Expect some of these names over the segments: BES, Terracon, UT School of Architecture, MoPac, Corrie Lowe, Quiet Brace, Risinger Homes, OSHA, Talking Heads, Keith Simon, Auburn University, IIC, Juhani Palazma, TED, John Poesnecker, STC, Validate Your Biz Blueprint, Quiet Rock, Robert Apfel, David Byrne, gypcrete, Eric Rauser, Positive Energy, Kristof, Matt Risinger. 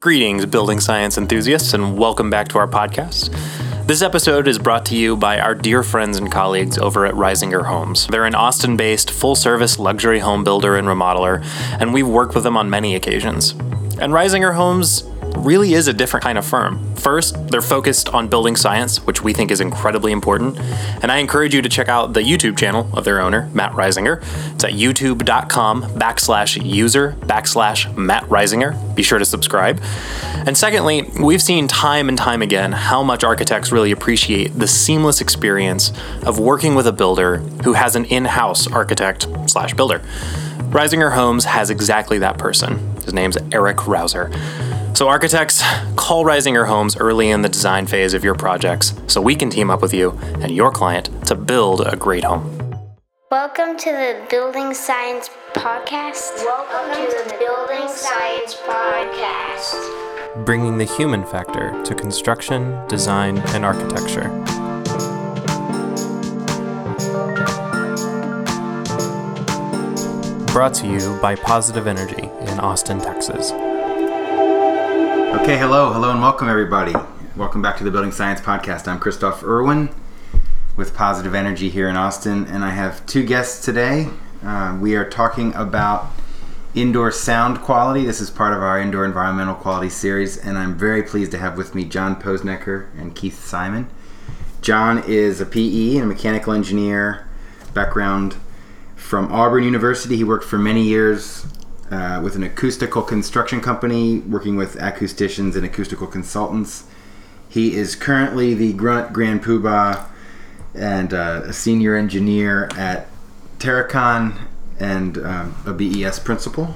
Greetings, building science enthusiasts, and welcome back to our podcast. This episode is brought to you by our dear friends and colleagues over at Risinger Homes. They're an Austin-based, full-service luxury home builder and remodeler, and we've worked with them on many occasions. And Risinger Homes really is a different kind of firm. First, they're focused on building science, which we think is incredibly important, and I encourage you to check out the YouTube channel of their owner, Matt Risinger. It's at youtube.com/user/Matt Risinger. Be sure to subscribe. And secondly, we've seen time and time again how much architects really appreciate the seamless experience of working with a builder who has an in-house architect/builder. Risinger Homes has exactly that person. His name's Eric Rauser. So architects, call Risinger Homes early in the design phase of your projects so we can team up with you and your client to build a great home. Welcome to the Building Science Podcast. Bringing the human factor to construction, design, and architecture. Brought to you by Positive Energy in Austin, Texas. Okay, hello, and welcome everybody. Welcome back to the Building Science Podcast. I'm Kristof Erwin with Positive Energy here in Austin, and I have two guests today. We are talking about indoor sound quality. This is part of our indoor environmental quality series, and I'm very pleased to have with me John Poesnecker and Keith Simon. John is a PE and a mechanical engineer background from Auburn University. He worked for many years with an acoustical construction company, working with acousticians and acoustical consultants. He is currently the grunt grand poobah and a senior engineer at Terracon and a BES principal.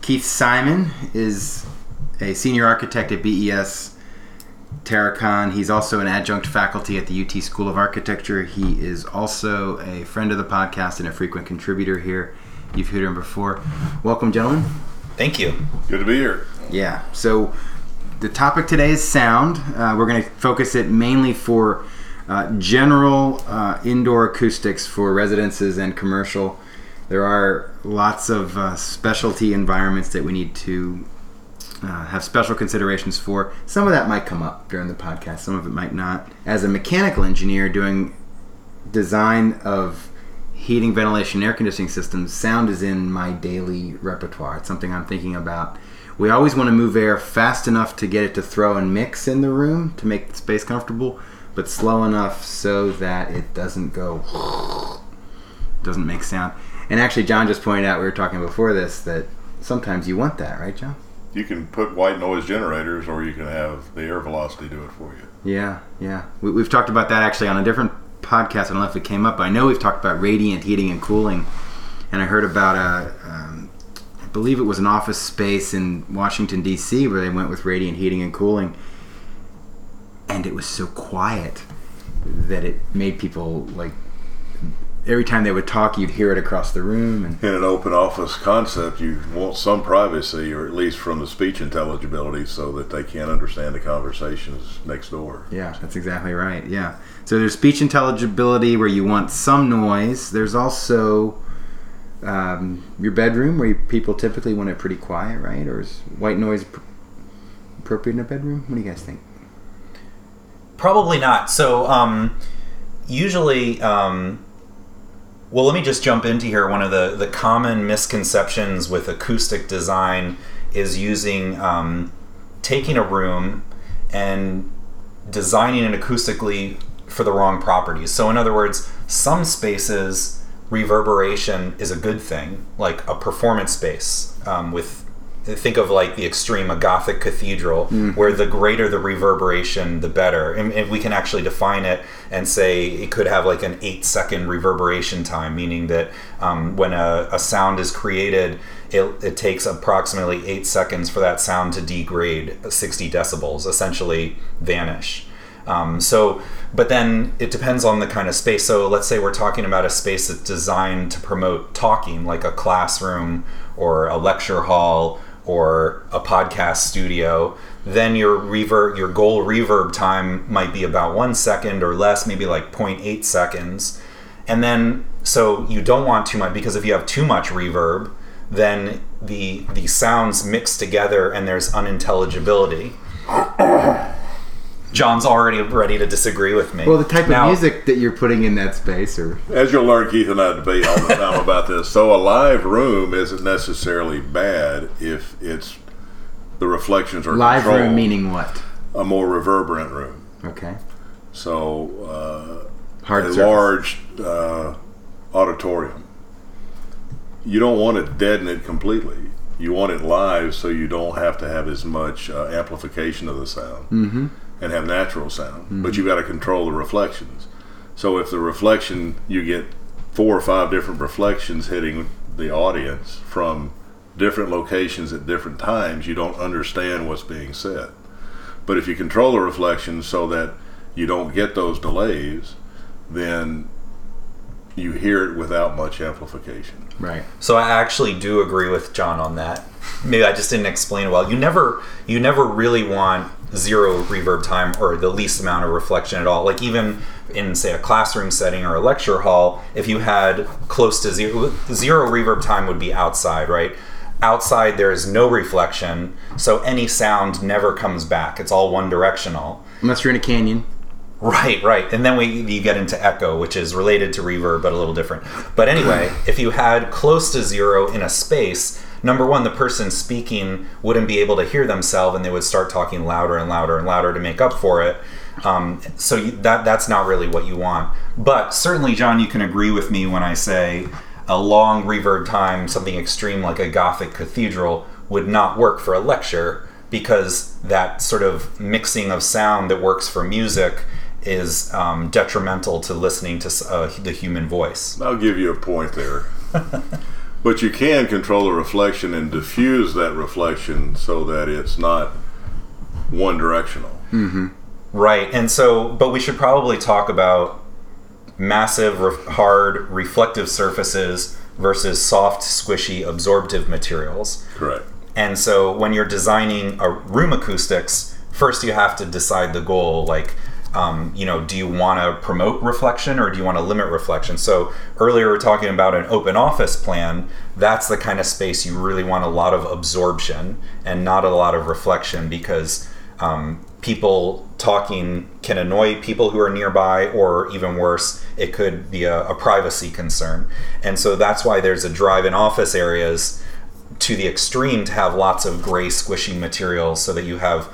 Keith Simon is a senior architect at BES Terracon. He's also an adjunct faculty at the UT School of Architecture. He is also a friend of the podcast and a frequent contributor here. You've heard him before. Welcome, gentlemen. Thank you. Good to be here. Yeah. So the topic today is sound. We're going to focus it mainly for general indoor acoustics for residences and commercial. There are lots of specialty environments that we need to have special considerations for. Some of that might come up during the podcast. Some of it might not. As a mechanical engineer doing design of heating, ventilation, air conditioning systems, sound is in my daily repertoire. It's something I'm thinking about. We always want to move air fast enough to get it to throw and mix in the room to make the space comfortable, but slow enough so that it doesn't go, doesn't make sound. And actually, John just pointed out, we were talking before this, that sometimes you want that, right, John? You can put white noise generators, or you can have the air velocity do it for you. Yeah. We've talked about that actually on a different podcast. I don't know if it came up, but I know we've talked about radiant heating and cooling, and I heard about I believe it was an office space in Washington DC where they went with radiant heating and cooling, and it was so quiet that it made people, like, every time they would talk you'd hear it across the room. And in an open office concept, you want some privacy, or at least from the speech intelligibility, so that they can't understand the conversations next door. Yeah, that's exactly right. Yeah. So there's speech intelligibility where you want some noise. There's also your bedroom where people typically want it pretty quiet, right? Or is white noise appropriate in a bedroom? What do you guys think? Probably not. So usually, well, let me just jump into here. One of the common misconceptions with acoustic design is using, taking a room and designing it acoustically for the wrong properties. So in other words, some spaces reverberation is a good thing, like a performance space. Think of like the extreme, a Gothic cathedral, where the greater the reverberation, the better. And we can actually define it and say it could have like an 8-second reverberation time, meaning that when a sound is created, it takes approximately 8 seconds for that sound to degrade 60 decibels, essentially vanish. But then it depends on the kind of space. So let's say we're talking about a space that's designed to promote talking, like a classroom or a lecture hall or a podcast studio. Then your goal reverb time might be about 1 second or less, maybe like 0.8 seconds. And then, so you don't want too much, because if you have too much reverb, then the sounds mix together and there's unintelligibility. John's already ready to disagree with me. Well, the type of music that you're putting in that space, or as you'll learn, Keith and I debate all the time about this. So a live room isn't necessarily bad if it's the reflections are live controlled. Room meaning what? A more reverberant room. Okay. So a large auditorium. You don't want to deaden it completely. You want it live, so you don't have to have as much amplification of the sound. Mm-hmm. And have natural sound, mm-hmm. but you've got to control the reflections. So if the reflection, you get 4 or 5 different reflections hitting the audience from different locations at different times, you don't understand what's being said. But if you control the reflections so that you don't get those delays, then you hear it without much amplification. Right. So I actually do agree with John on that. Maybe I just didn't explain it well. You never really want zero reverb time or the least amount of reflection at all. Like even in, say, a classroom setting or a lecture hall, if you had close to zero reverb time would be outside, right? Outside there is no reflection, so any sound never comes back. It's all one directional. Unless you're in a canyon. Right. And then you get into echo, which is related to reverb but a little different. But anyway, if you had close to zero in a space, number one, the person speaking wouldn't be able to hear themselves, and they would start talking louder and louder and louder to make up for it. So that's not really what you want. But certainly, John, you can agree with me when I say a long reverb time, something extreme like a Gothic cathedral, would not work for a lecture, because that sort of mixing of sound that works for music is detrimental to listening to the human voice. I'll give you a point there. But you can control the reflection and diffuse that reflection so that it's not one directional. Mm-hmm. Right. And so, but we should probably talk about massive, hard, reflective surfaces versus soft, squishy, absorptive materials. Correct. And so when you're designing a room acoustics, first you have to decide the goal, like, do you want to promote reflection or do you want to limit reflection? So earlier we were talking about an open office plan. That's the kind of space you really want a lot of absorption and not a lot of reflection, because people talking can annoy people who are nearby, or even worse, it could be a privacy concern. And so that's why there's a drive in office areas to the extreme to have lots of gray, squishy materials so that you have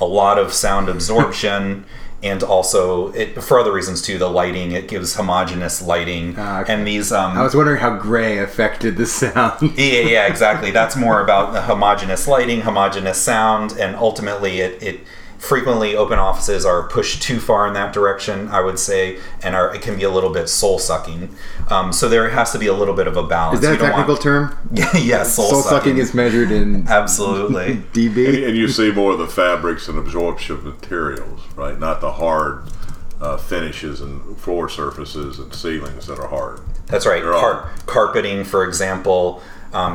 a lot of sound absorption. And also, for other reasons too, the lighting, it gives homogeneous lighting. Okay. And these... I was wondering how gray affected the sound. yeah, exactly. That's more about the homogeneous lighting, homogeneous sound, and ultimately it frequently open offices are pushed too far in that direction, I would say, and it can be a little bit soul-sucking. So there has to be a little bit of a balance. Is that a technical term? Yeah, soul-sucking. Soul-sucking is measured in... Absolutely. dB. And you see more of the fabrics and absorption materials, right? Not the hard finishes and floor surfaces and ceilings that are hard. That's right. Carpeting, for example...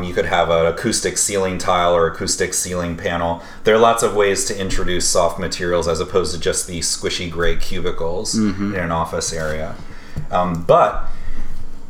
you could have an acoustic ceiling tile or acoustic ceiling panel. There are lots of ways to introduce soft materials as opposed to just the squishy gray cubicles mm-hmm. in an office area. But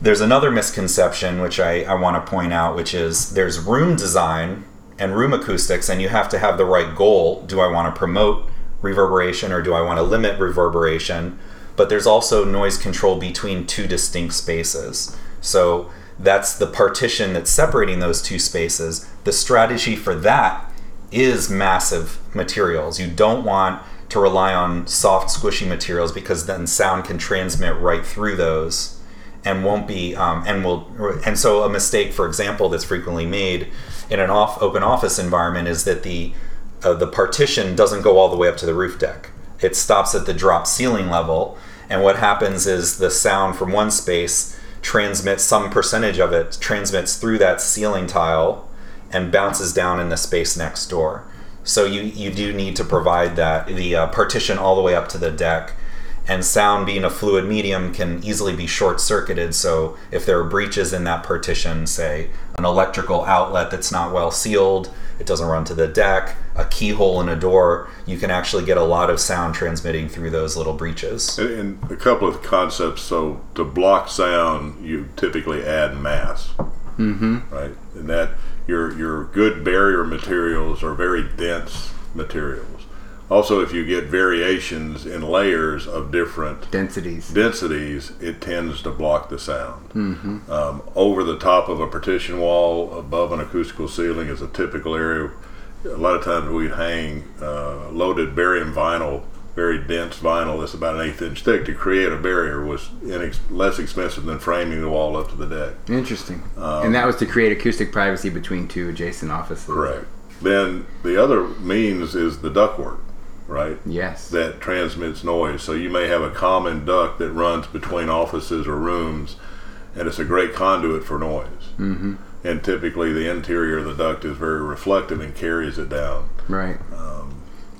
there's another misconception which I want to point out, which is there's room design and room acoustics, and you have to have the right goal. Do I want to promote reverberation or do I want to limit reverberation? But there's also noise control between two distinct spaces. So that's the partition that's separating those two spaces. The strategy for that is massive materials. You don't want to rely on soft, squishy materials, because then sound can transmit right through those and won't be and so a mistake, for example, that's frequently made in an open office environment is that the partition doesn't go all the way up to the roof deck. It stops at the drop ceiling level, and what happens is the sound from one space transmits through that ceiling tile and bounces down in the space next door. So you do need to provide that the partition all the way up to the deck, and sound being a fluid medium can easily be short-circuited. So if there are breaches in that partition, say an electrical outlet that's not well sealed, it doesn't run to the deck, a keyhole in a door, you can actually get a lot of sound transmitting through those little breaches. And a couple of concepts. So to block sound, you typically add mass. Mm-hmm. Right, and that your good barrier materials are very dense materials. Also, if you get variations in layers of different densities, it tends to block the sound. Mm-hmm. Over the top of a partition wall, above an acoustical ceiling, is a typical area. A lot of times we'd hang loaded barium vinyl, very dense vinyl that's about an 1/8 inch thick, to create a barrier. Was less expensive than framing the wall up to the deck. Interesting. And that was to create acoustic privacy between two adjacent offices. Correct. Then the other means is the ductwork, right? Yes. That transmits noise. So you may have a common duct that runs between offices or rooms, and it's a great conduit for noise. Mm-hmm. And typically the interior of the duct is very reflective and carries it down. Right.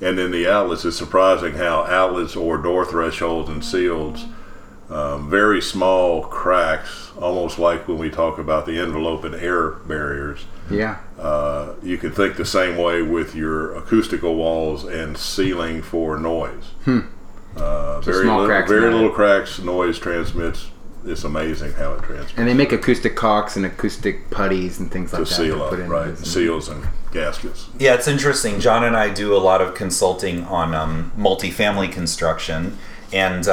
And then the outlets, is surprising how outlets or door thresholds and seals, very small cracks, almost like when we talk about the envelope and air barriers. Yeah. You can think the same way with your acoustical walls and ceiling for noise. Hmm. Very little cracks, noise transmits. It's amazing how it transmits. And they make acoustic caulks and acoustic putties and things like that. To seal up, right? Seals and gaskets. Yeah, it's interesting. John and I do a lot of consulting on multifamily construction. And,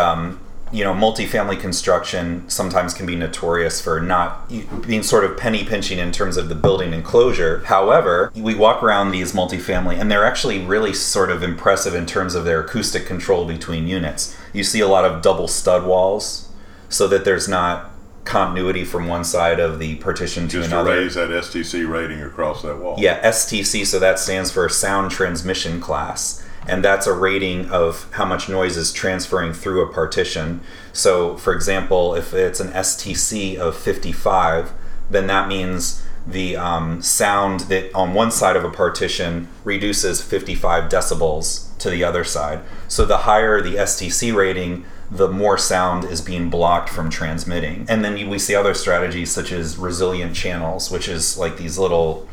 multifamily construction sometimes can be notorious for not being sort of penny pinching in terms of the building enclosure. However, we walk around these multifamily, and they're actually really sort of impressive in terms of their acoustic control between units. You see a lot of double stud walls, so that there's not continuity from one side of the partition to another. Just to raise that STC rating across that wall. Yeah, STC, so that stands for Sound Transmission Class. And that's a rating of how much noise is transferring through a partition. So, for example, if it's an STC of 55, then that means the sound that on one side of a partition reduces 55 decibels to the other side. So the higher the STC rating, the more sound is being blocked from transmitting. And then we see other strategies such as resilient channels, which is like these little,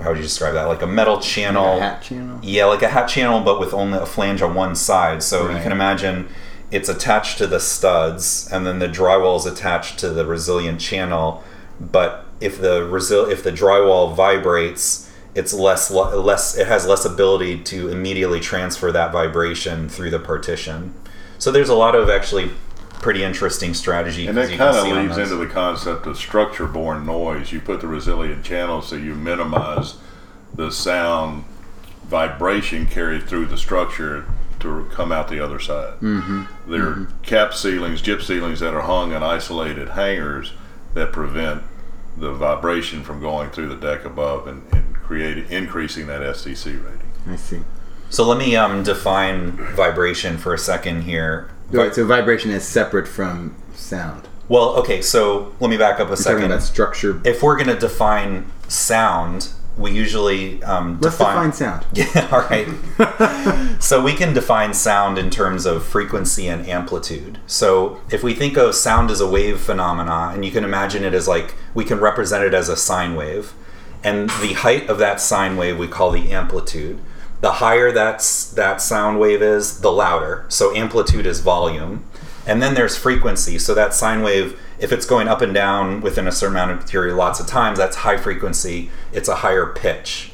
how would you describe that? Like a metal channel. Like a hat channel? Yeah, like a hat channel, but with only a flange on one side. So right. You can imagine it's attached to the studs, and then the drywall is attached to the resilient channel. But if the drywall vibrates, it's less. It has less ability to immediately transfer that vibration through the partition. So there's a lot of actually pretty interesting strategy. And that kind of leads into the concept of structure-borne noise. You put the resilient channel so you minimize the sound vibration carried through the structure to come out the other side. Mm-hmm. There are cap ceilings, gyp ceilings that are hung in isolated hangers that prevent the vibration from going through the deck above and increasing that STC rating. I see. So let me define vibration for a second here. Right, so vibration is separate from sound. Well, okay, so let me back up a second. Talking about structure. If we're going to define sound, we usually define sound. Yeah, all right. So we can define sound in terms of frequency and amplitude. So if we think of sound as a wave phenomena, and you can imagine it as like, we can represent it as a sine wave. And the height of that sine wave we call the amplitude. The higher that sound wave is, the louder. So amplitude is volume. And then there's frequency. So that sine wave, if it's going up and down within a certain amount of period lots of times, that's high frequency. It's a higher pitch.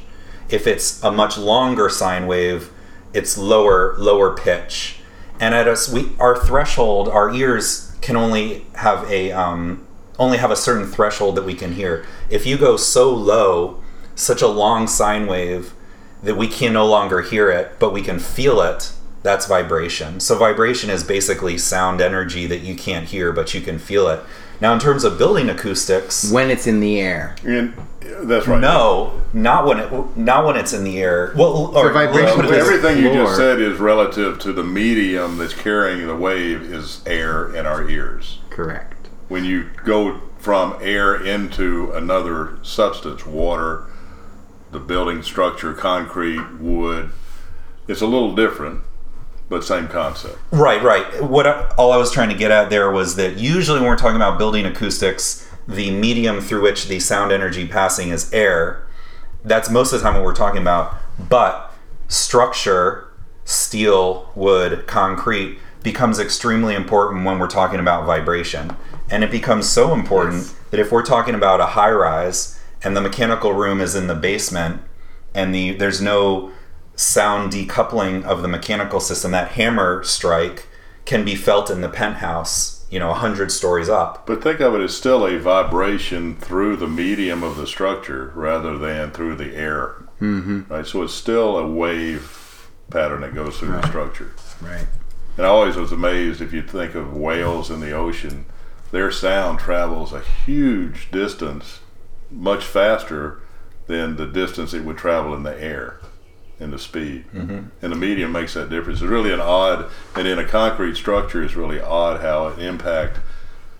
If it's a much longer sine wave, it's lower pitch. And at us, our threshold, our ears can only have a certain threshold that we can hear. If you go so low, such a long sine wave, that we can no longer hear it, but we can feel it, that's vibration. So vibration is basically sound energy that you can't hear, but you can feel it. Now, in terms of building acoustics... When it's in the air. That's right. No, not when it's in the air. Well, or vibration. Everything you just said is relative to the medium that's carrying the wave is air in our ears. Correct. When you go from air into another substance, water... the building structure, concrete, wood, it's a little different, but same concept. Right. All I was trying to get at there was that usually when we're talking about building acoustics, the medium through which the sound energy passing is air. That's most of the time what we're talking about. But structure, steel, wood, concrete, becomes extremely important when we're talking about vibration. And it becomes so important that if we're talking about a high rise and the mechanical room is in the basement and there's no sound decoupling of the mechanical system, that hammer strike can be felt in the penthouse, 100 stories up. But think of it as still a vibration through the medium of the structure rather than through the air. Mm-hmm. Right? So it's still a wave pattern that goes through the structure. Right. And I always was amazed, if you think of whales in the ocean, their sound travels a huge distance, much faster than the distance it would travel in the air, in the speed. Mm-hmm. And the medium makes that difference. It's really an odd, and in a concrete structure, it's really odd how an impact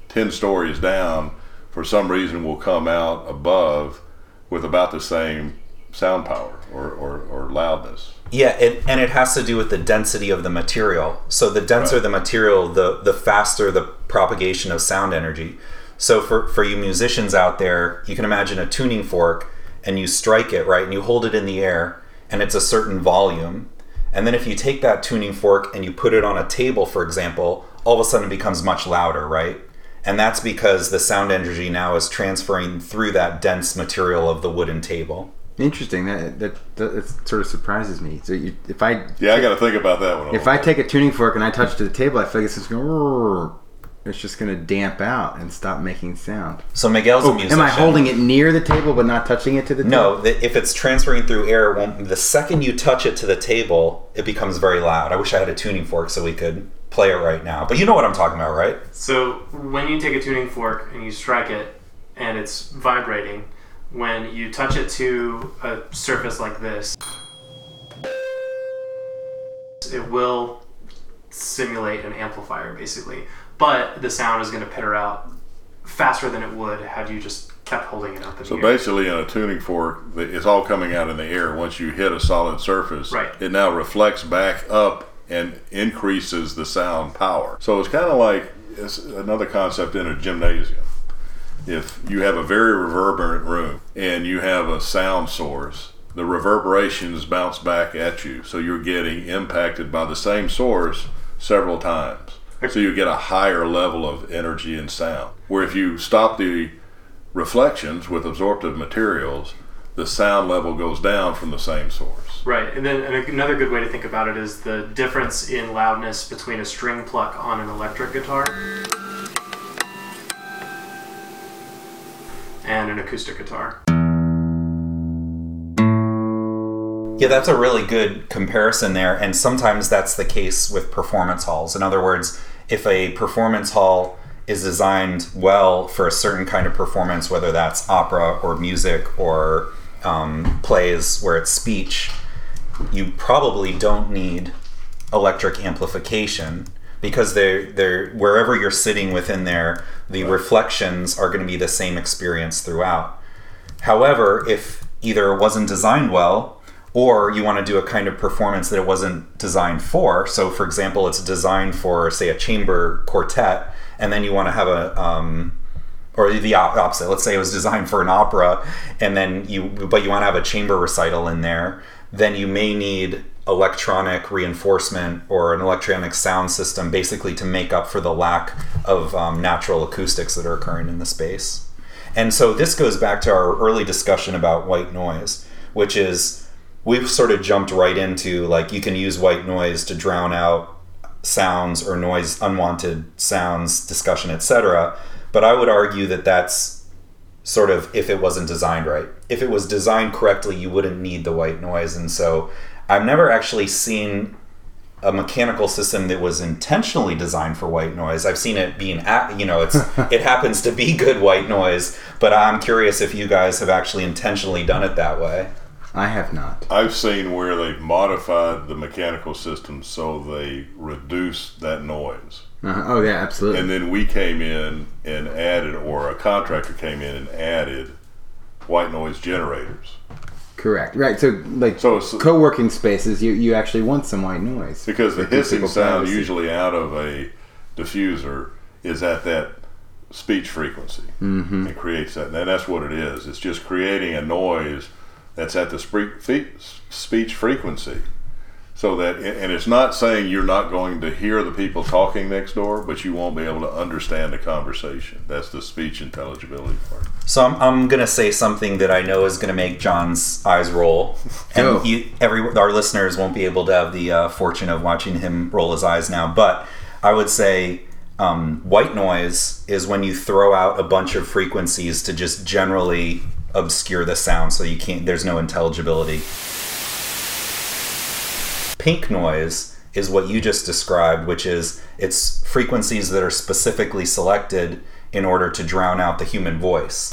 10 stories down, for some reason, will come out above with about the same sound power or loudness. Yeah, and it has to do with the density of the material. So the denser the material, the faster the propagation of sound energy. So for you musicians out there, you can imagine a tuning fork and you strike it, right? And you hold it in the air and it's a certain volume. And then if you take that tuning fork and you put it on a table, for example, all of a sudden it becomes much louder, right? And that's because the sound energy now is transferring through that dense material of the wooden table. Interesting. That sort of surprises me. So I got to think about that one. If I take a tuning fork and I touch it to the table, I feel like it's just going to damp out and stop making sound. So Miguel's a musician. Am I holding it near the table but not touching it to the table? No. If it's transferring through air, the second you touch it to the table, it becomes very loud. I wish I had a tuning fork so we could play it right now. But you know what I'm talking about, right? So when you take a tuning fork and you strike it and it's vibrating, when you touch it to a surface like this, it will simulate an amplifier, basically. But the sound is going to pitter out faster than it would had you just kept holding it up in the air. So basically in a tuning fork, it's all coming out in the air. Once you hit a solid surface, it now reflects back up and increases the sound power. So it's kind of like another concept in a gymnasium. If you have a very reverberant room and you have a sound source, the reverberations bounce back at you. So you're getting impacted by the same source several times. So you get a higher level of energy and sound. Where if you stop the reflections with absorptive materials, the sound level goes down from the same source. Right. And then another good way to think about it is the difference in loudness between a string pluck on an electric guitar and an acoustic guitar. Yeah, that's a really good comparison there, and sometimes that's the case with performance halls. In other words, if a performance hall is designed well for a certain kind of performance, whether that's opera or music or plays where it's speech, you probably don't need electric amplification, because they're wherever you're sitting within there, the reflections are going to be the same experience throughout. However, if either it wasn't designed well, or you want to do a kind of performance that it wasn't designed for, so for example, it's designed for, say, a chamber quartet, and then you want to have a, or the opposite, let's say it was designed for an opera, and then you want to have a chamber recital in there, then you may need electronic reinforcement or an electronic sound system, basically to make up for the lack of natural acoustics that are occurring in the space. And so this goes back to our early discussion about white noise, which is, we've sort of jumped right into, like, you can use white noise to drown out sounds or noise, unwanted sounds, discussion, etc. But I would argue that that's sort of if it wasn't designed right. If it was designed correctly, you wouldn't need the white noise. And so I've never actually seen a mechanical system that was intentionally designed for white noise. I've seen it being, it happens to be good white noise, but I'm curious if you guys have actually intentionally done it that way. I have not. I've seen where they've modified the mechanical system so they reduce that noise. Uh-huh. Oh, yeah, absolutely. And then we came in and added, or a contractor came in and added white noise generators. Correct. Right. So, co-working spaces, you actually want some white noise. Because the hissing sound usually out of a diffuser is at that speech frequency. Mm-hmm. It creates that. And that's what it is. It's just creating a noise that's at the speech frequency. So that, and it's not saying you're not going to hear the people talking next door, but you won't be able to understand the conversation. That's the speech intelligibility part. So I'm going to say something that I know is going to make John's eyes roll. And our listeners won't be able to have the fortune of watching him roll his eyes now. But I would say white noise is when you throw out a bunch of frequencies to just generally obscure the sound so you can't, there's no intelligibility. Pink noise is what you just described, which is it's frequencies that are specifically selected in order to drown out the human voice.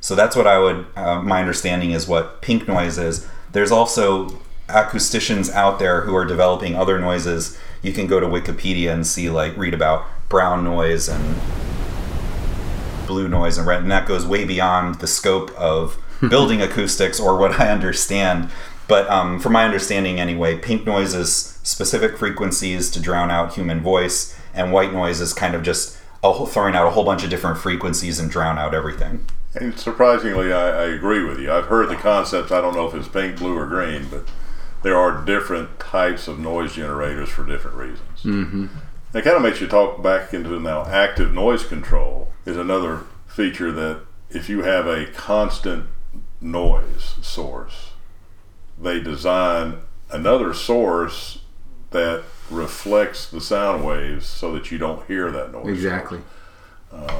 So that's what I would, my understanding is what pink noise is. There's also acousticians out there who are developing other noises. You can go to Wikipedia and see, like, read about brown noise and blue noise and red, and that goes way beyond the scope of building acoustics or what I understand. But from my understanding anyway, pink noise is specific frequencies to drown out human voice, and white noise is kind of just throwing out a whole bunch of different frequencies and drown out everything. And surprisingly, I agree with you. I've heard the concepts. I don't know if it's pink, blue, or green, but there are different types of noise generators for different reasons. Mm-hmm. It kind of makes you talk back into now active noise control is another feature that if you have a constant noise source, they design another source that reflects the sound waves so that you don't hear that noise. Exactly. And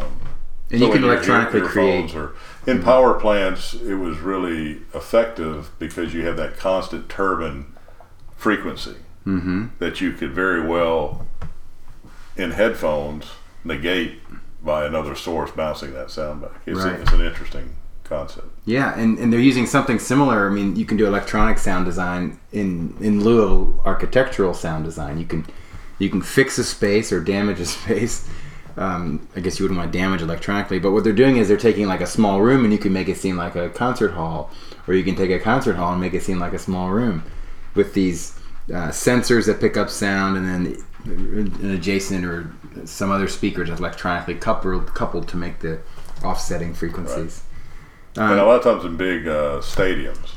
so you can electronically create. Or in power plants, it was really effective because you have that constant turbine frequency that you could very well, in headphones, negate by another source bouncing that sound back. It's an interesting concept. Yeah, and they're using something similar. I mean, you can do electronic sound design in lieu of architectural sound design. You can fix a space or damage a space. I guess you wouldn't want to damage electronically, but what they're doing is they're taking like a small room and you can make it seem like a concert hall, or you can take a concert hall and make it seem like a small room with these sensors that pick up sound, and then an adjacent or some other speakers electronically coupled to make the offsetting frequencies. Right. And a lot of times in big stadiums,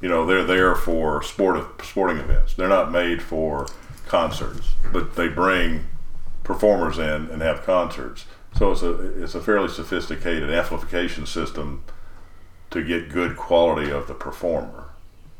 you know, they're there for sporting events. They're not made for concerts, but they bring performers in and have concerts. So it's a fairly sophisticated amplification system to get good quality of the performer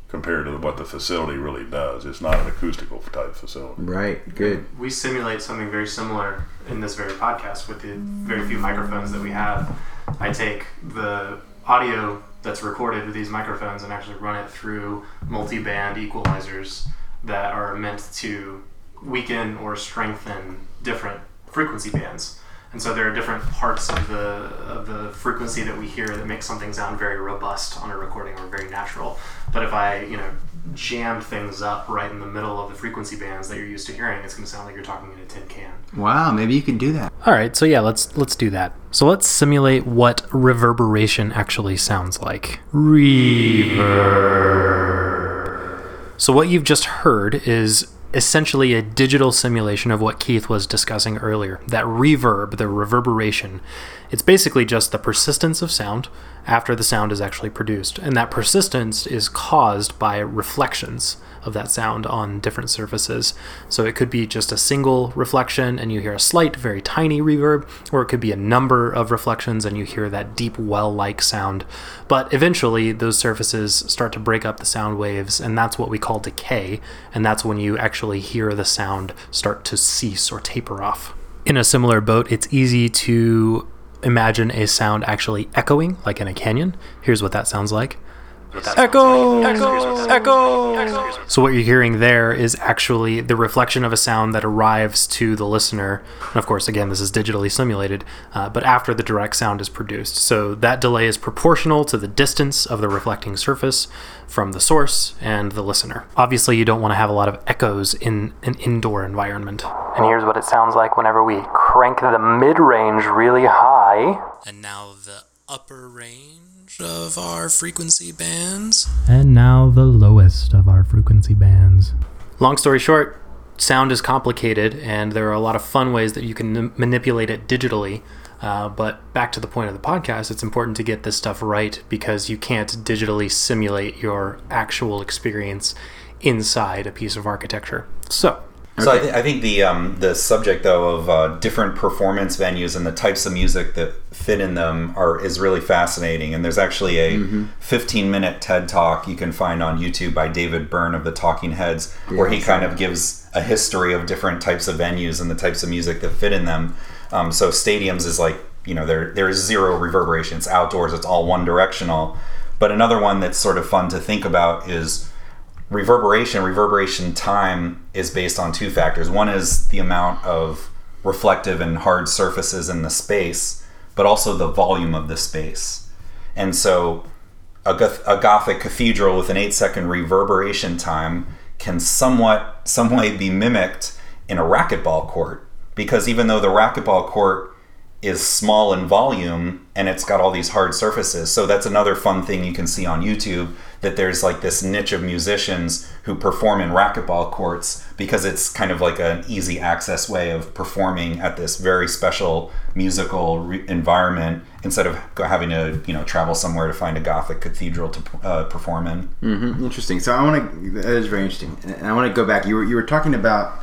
compared to what the facility really does. It's not an acoustical type facility. Right, good. We simulate something very similar in this very podcast with the very few microphones that we have. I take the audio that's recorded with these microphones and actually run it through multi-band equalizers that are meant to weaken or strengthen different frequency bands. And so there are different parts of the frequency that we hear that make something sound very robust on a recording or very natural. But if I, jam things up right in the middle of the frequency bands that you're used to hearing, it's going to sound like you're talking in a tin can. Wow, maybe you can do that. All right, so yeah, let's do that. So let's simulate what reverberation actually sounds like. Reverb. So what you've just heard is essentially a digital simulation of what Keith was discussing earlier. That reverb, the reverberation, it's basically just the persistence of sound after the sound is actually produced. And that persistence is caused by reflections of that sound on different surfaces. So it could be just a single reflection and you hear a slight, very tiny reverb, or it could be a number of reflections and you hear that deep well-like sound. But eventually those surfaces start to break up the sound waves, and that's what we call decay. And that's when you actually hear the sound start to cease or taper off. In a similar boat, it's easy to imagine a sound actually echoing, like in a canyon. Here's what that sounds like. Echo! Echo! Echo! So what you're hearing there is actually the reflection of a sound that arrives to the listener. And of course, again, this is digitally simulated, but after the direct sound is produced. So that delay is proportional to the distance of the reflecting surface from the source and the listener. Obviously, you don't want to have a lot of echoes in an indoor environment. And here's what it sounds like whenever we crank the mid-range really high. And now the upper range of our frequency bands. And now the lowest of our frequency bands. Long story short, sound is complicated, and there are a lot of fun ways that you can manipulate it digitally. But back to the point of the podcast, it's important to get this stuff right because you can't digitally simulate your actual experience inside a piece of architecture. So I think the subject though of different performance venues and the types of music that fit in them is really fascinating. And there's actually a 15-minute TED Talk you can find on YouTube by David Byrne of the Talking Heads, where he kind of gives a history of different types of venues and the types of music that fit in them. So stadiums is like, you know, there is zero reverberation. It's outdoors. It's all one directional. But another one that's sort of fun to think about is reverberation time is based on two factors. One is the amount of reflective and hard surfaces in the space, but also the volume of the space. And so a Gothic cathedral with an 8-second reverberation time can some way be mimicked in a racquetball court, because even though the racquetball court is small in volume and it's got all these hard surfaces. So that's another fun thing you can see on YouTube, that there's like this niche of musicians who perform in racquetball courts because it's kind of like an easy access way of performing at this very special musical environment instead of having to, you know, travel somewhere to find a Gothic cathedral to perform in. Mm-hmm. Interesting. So that is very interesting. And I want to go back. You were talking about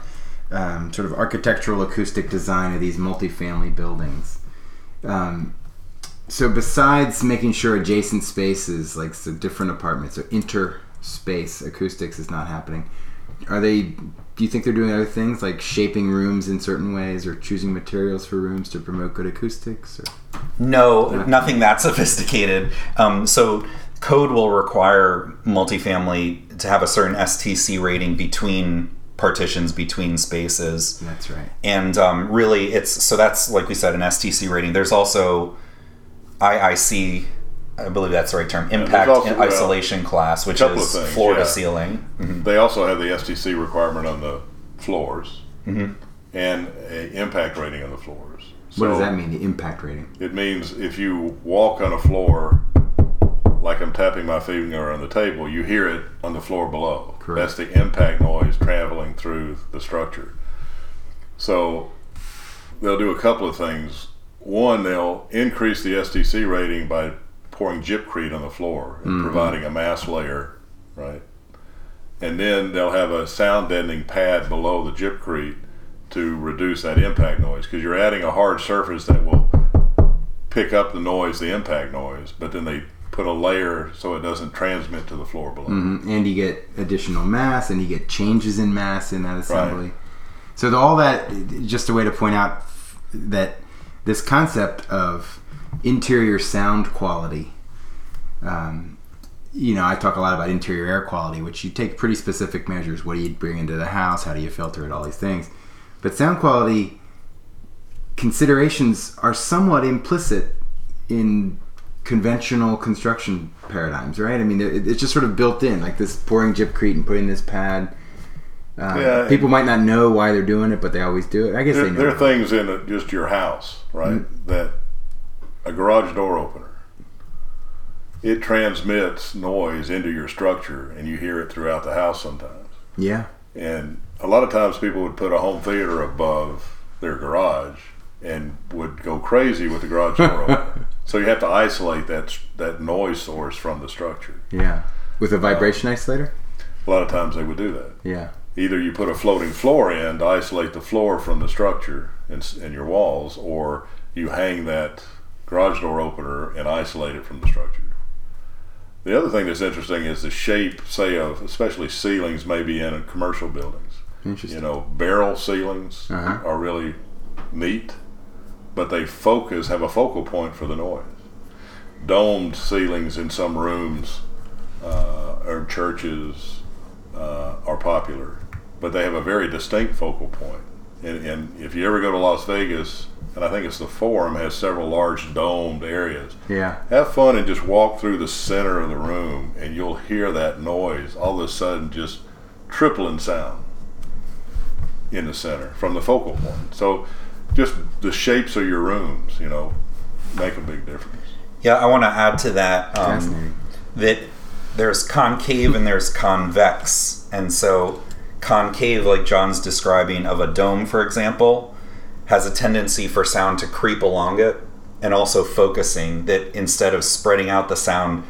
sort of architectural acoustic design of these multifamily buildings. So besides making sure adjacent spaces, like so different apartments or inter-space acoustics is not happening, do you think they're doing other things like shaping rooms in certain ways or choosing materials for rooms to promote good acoustics? Or? No, nothing that sophisticated. So code will require multifamily to have a certain STC rating between partitions, between spaces. That's right. And really that's, like we said, an STC rating. There's also IIC, I believe that's the right term, impact also, isolation class, which is things, floor to ceiling. Mm-hmm. They also have the STC requirement on the floors and an impact rating on the floors. So what does that mean, the impact rating? It means if you walk on a floor, like I'm tapping my finger on the table, you hear it on the floor below. Correct. That's the impact noise traveling through the structure. So they'll do a couple of things. One, they'll increase the STC rating by pouring gypcrete on the floor and providing a mass layer, right? And then they'll have a sound deadening pad below the gypcrete to reduce that impact noise, because you're adding a hard surface that will pick up the noise, the impact noise, but then they put a layer so it doesn't transmit to the floor below. Mm-hmm. And you get additional mass, and you get changes in mass in that assembly. Right. So all that, just a way to point out that this concept of interior sound quality, I talk a lot about interior air quality, which you take pretty specific measures. What do you bring into the house? How do you filter it? All these things. But sound quality considerations are somewhat implicit in conventional construction paradigms, right? I mean, it's just sort of built in, like this pouring gypcrete and putting this pad. People might not know why they're doing it, but they always do it. I guess they know. There are things in just your house, right? Mm-hmm. That a garage door opener, it transmits noise into your structure, and you hear it throughout the house sometimes. Yeah. And a lot of times people would put a home theater above their garage and would go crazy with the garage door opener. So you have to isolate that noise source from the structure. Yeah. With a vibration isolator? A lot of times they would do that. Yeah. Either you put a floating floor in to isolate the floor from the structure and your walls, or you hang that garage door opener and isolate it from the structure. The other thing that's interesting is the shape, say, of especially ceilings, maybe in commercial buildings. Interesting. You know, barrel ceilings are really neat, but they have a focal point for the noise. Domed ceilings in some rooms or churches are popular, but they have a very distinct focal point. And if you ever go to Las Vegas, and I think it's the Forum, has several large domed areas. Yeah. Have fun and just walk through the center of the room, and you'll hear that noise all of a sudden just triple in sound in the center from the focal point. So just the shapes of your rooms, you know, make a big difference. Yeah, I want to add to that that there's concave and there's convex. And so concave, like John's describing, of a dome, for example, has a tendency for sound to creep along it, and also focusing, that instead of spreading out the sound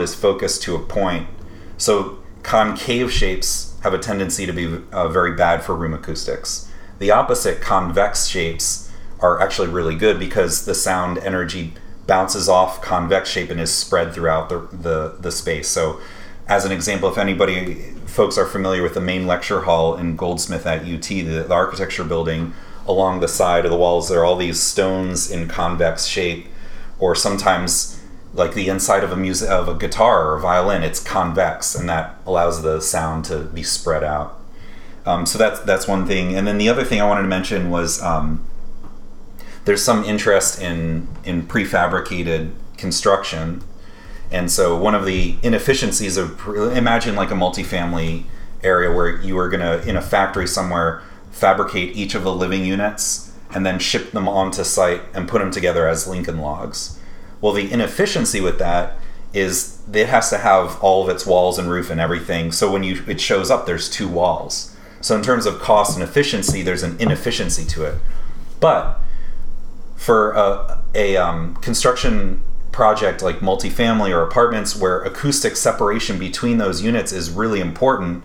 is focused to a point. So concave shapes have a tendency to be very bad for room acoustics. The opposite, convex shapes, are actually really good because the sound energy bounces off convex shape and is spread throughout the space. So as an example, if anybody, folks are familiar with the main lecture hall in Goldsmith at UT, the architecture building, along the side of the walls, there are all these stones in convex shape, or sometimes like the inside of a guitar or violin, it's convex, and that allows the sound to be spread out. So that's one thing. And then the other thing I wanted to mention was there's some interest in prefabricated construction. And so one of the inefficiencies of, imagine like a multifamily area where you are gonna, in a factory somewhere, fabricate each of the living units and then ship them onto site and put them together as Lincoln logs. Well, the inefficiency with that is it has to have all of its walls and roof and everything. So when it shows up, there's two walls. So in terms of cost and efficiency, there's an inefficiency to it. But for a construction project like multifamily or apartments where acoustic separation between those units is really important,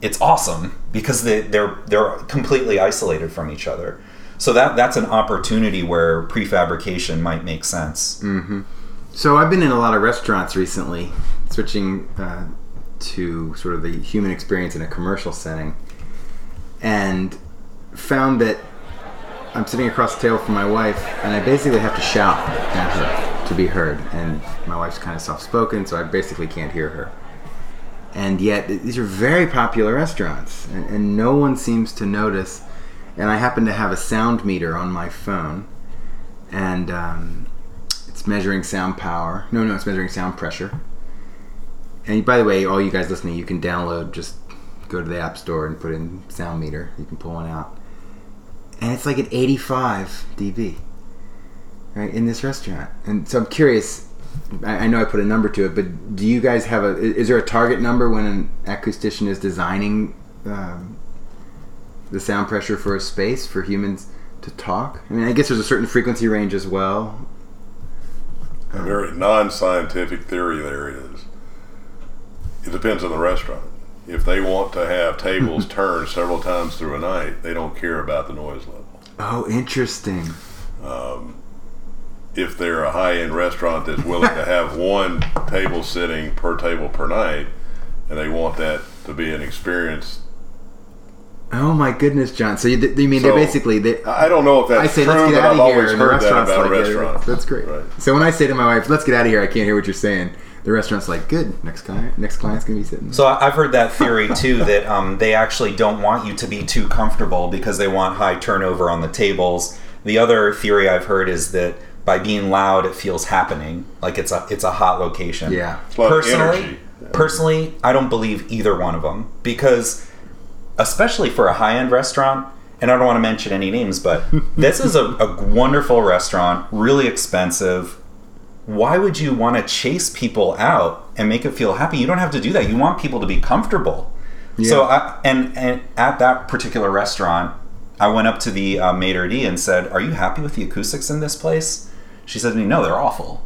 it's awesome because they're completely isolated from each other. So that's an opportunity where prefabrication might make sense. Mm-hmm. So I've been in a lot of restaurants recently, switching to sort of the human experience in a commercial setting, and found that I'm sitting across the table from my wife, and I basically have to shout at her to be heard. And my wife's kind of soft-spoken, so I basically can't hear her. And yet, these are very popular restaurants, and no one seems to notice. And I happen to have a sound meter on my phone, and it's measuring sound power. No, it's measuring sound pressure. And by the way, all you guys listening, you can download, just go to the App Store and put in sound meter. You can pull one out. And it's like at 85 dB, right, in this restaurant. And so I'm curious, I know I put a number to it, but do you guys have is there a target number when an acoustician is designing the sound pressure for a space for humans to talk? I mean, I guess there's a certain frequency range as well. A very non-scientific theory there is. It depends on the restaurant. If they want to have tables turned several times through a night, they don't care about the noise level. Oh, interesting. If they're a high-end restaurant that's willing to have one table sitting per table per night, and they want that to be an experience. Oh my goodess, John! So you mean they're basically? I don't know if that's true, let's get out of here. I've always heard that about restaurants. That's great. Right. So when I say to my wife, "Let's get out of here," I can't hear what you're saying. The restaurant's like, "Good, next client's gonna be sitting there." So I've heard that theory too, that they actually don't want you to be too comfortable because they want high turnover on the tables. The other theory I've heard is that by being loud, it feels happening, like it's a hot location. Yeah. Personally, I don't believe either one of them, because especially for a high-end restaurant, and I don't want to mention any names, but this is a wonderful restaurant, really expensive. Why would you want to chase people out and make it feel happy? You don't have to do that. You want people to be comfortable. Yeah. So and at that particular restaurant, I went up to the maitre d' and said, "Are you happy with the acoustics in this place?" She said to me, "No, they're awful."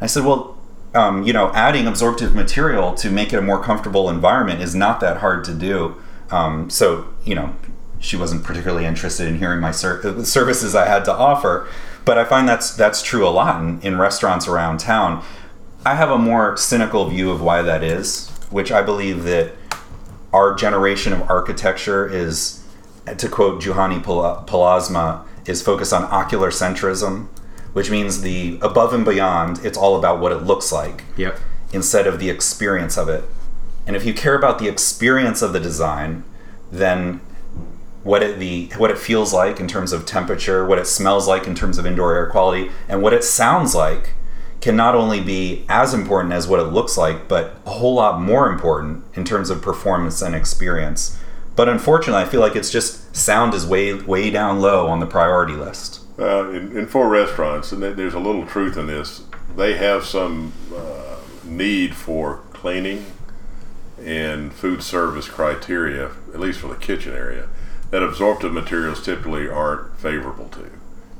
I said, "Well, adding absorptive material to make it a more comfortable environment is not that hard to do." So she wasn't particularly interested in hearing my services I had to offer. But I find that's true a lot in restaurants around town. I have a more cynical view of why that is, which I believe that our generation of architecture is, to quote Juhani Palazma, is focused on ocular centrism, which means the above and beyond, it's all about what it looks like, yep, instead of the experience of it. And if you care about the experience of the design, then what it feels like in terms of temperature, what it smells like in terms of indoor air quality, and what it sounds like can not only be as important as what it looks like, but a whole lot more important in terms of performance and experience. But unfortunately, I feel like it's just sound is way, way down low on the priority list. In four restaurants, and there's a little truth in this, they have some need for cleaning and food service criteria, at least for the kitchen area, that absorptive materials typically aren't favorable to.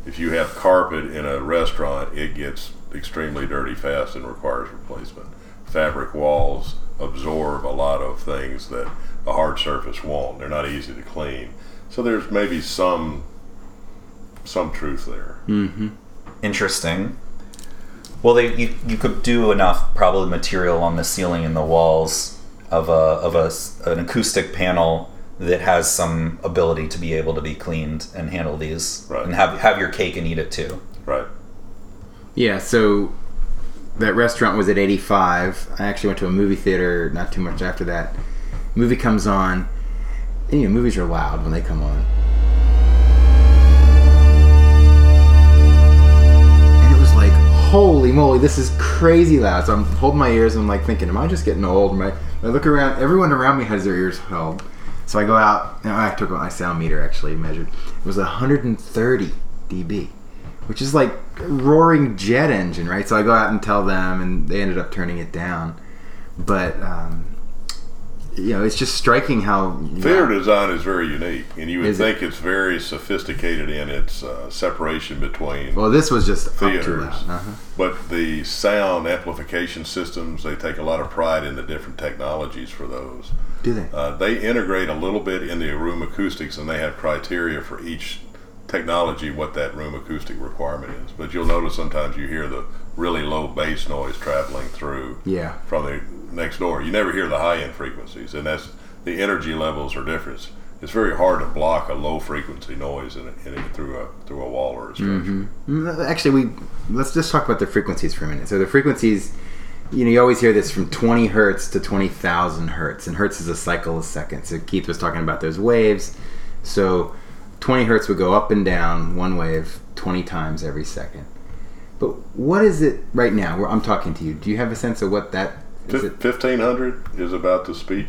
If you have carpet in a restaurant, it gets extremely dirty fast and requires replacement. Fabric walls absorb a lot of things that a hard surface won't. They're not easy to clean. So there's maybe some truth there. Mm-hmm. Interesting. Well, you could do enough probably material on the ceiling and the walls of an acoustic panel that has some ability to be able to be cleaned and handle these, right, and have your cake and eat it too. Right. Yeah, so that restaurant was at 85. I actually went to a movie theater not too much after that. Movie comes on, and you know, movies are loud when they come on. And it was like, holy moly, this is crazy loud. So I'm holding my ears and I'm like thinking, am I just getting old? And I look around, everyone around me has their ears held. So I go out, and I took my sound meter, actually measured. It was 130 dB, which is like a roaring jet engine, right? So I go out and tell them, and they ended up turning it down. But, you know, it's just striking how... Theater design is very unique, and you would think it's very sophisticated in its separation between... Well, this was just theaters. Uh-huh. But the sound amplification systems, they take a lot of pride in the different technologies for those. Do they? They integrate a little bit in the room acoustics, and they have criteria for each technology what that room acoustic requirement is. But you'll notice sometimes you hear the really low bass noise traveling through from the next door. You never hear the high-end frequencies, and that's the energy levels are different. It's very hard to block a low-frequency noise through a wall or a structure. Mm-hmm. Actually, let's just talk about the frequencies for a minute. So the frequencies... You know, you always hear this from 20 hertz to 20,000 hertz, and hertz is a cycle a second. So Keith was talking about those waves. So 20 hertz would go up and down one wave 20 times every second. But what is it right now? I'm talking to you. Do you have a sense of what that is? 1,500 is about the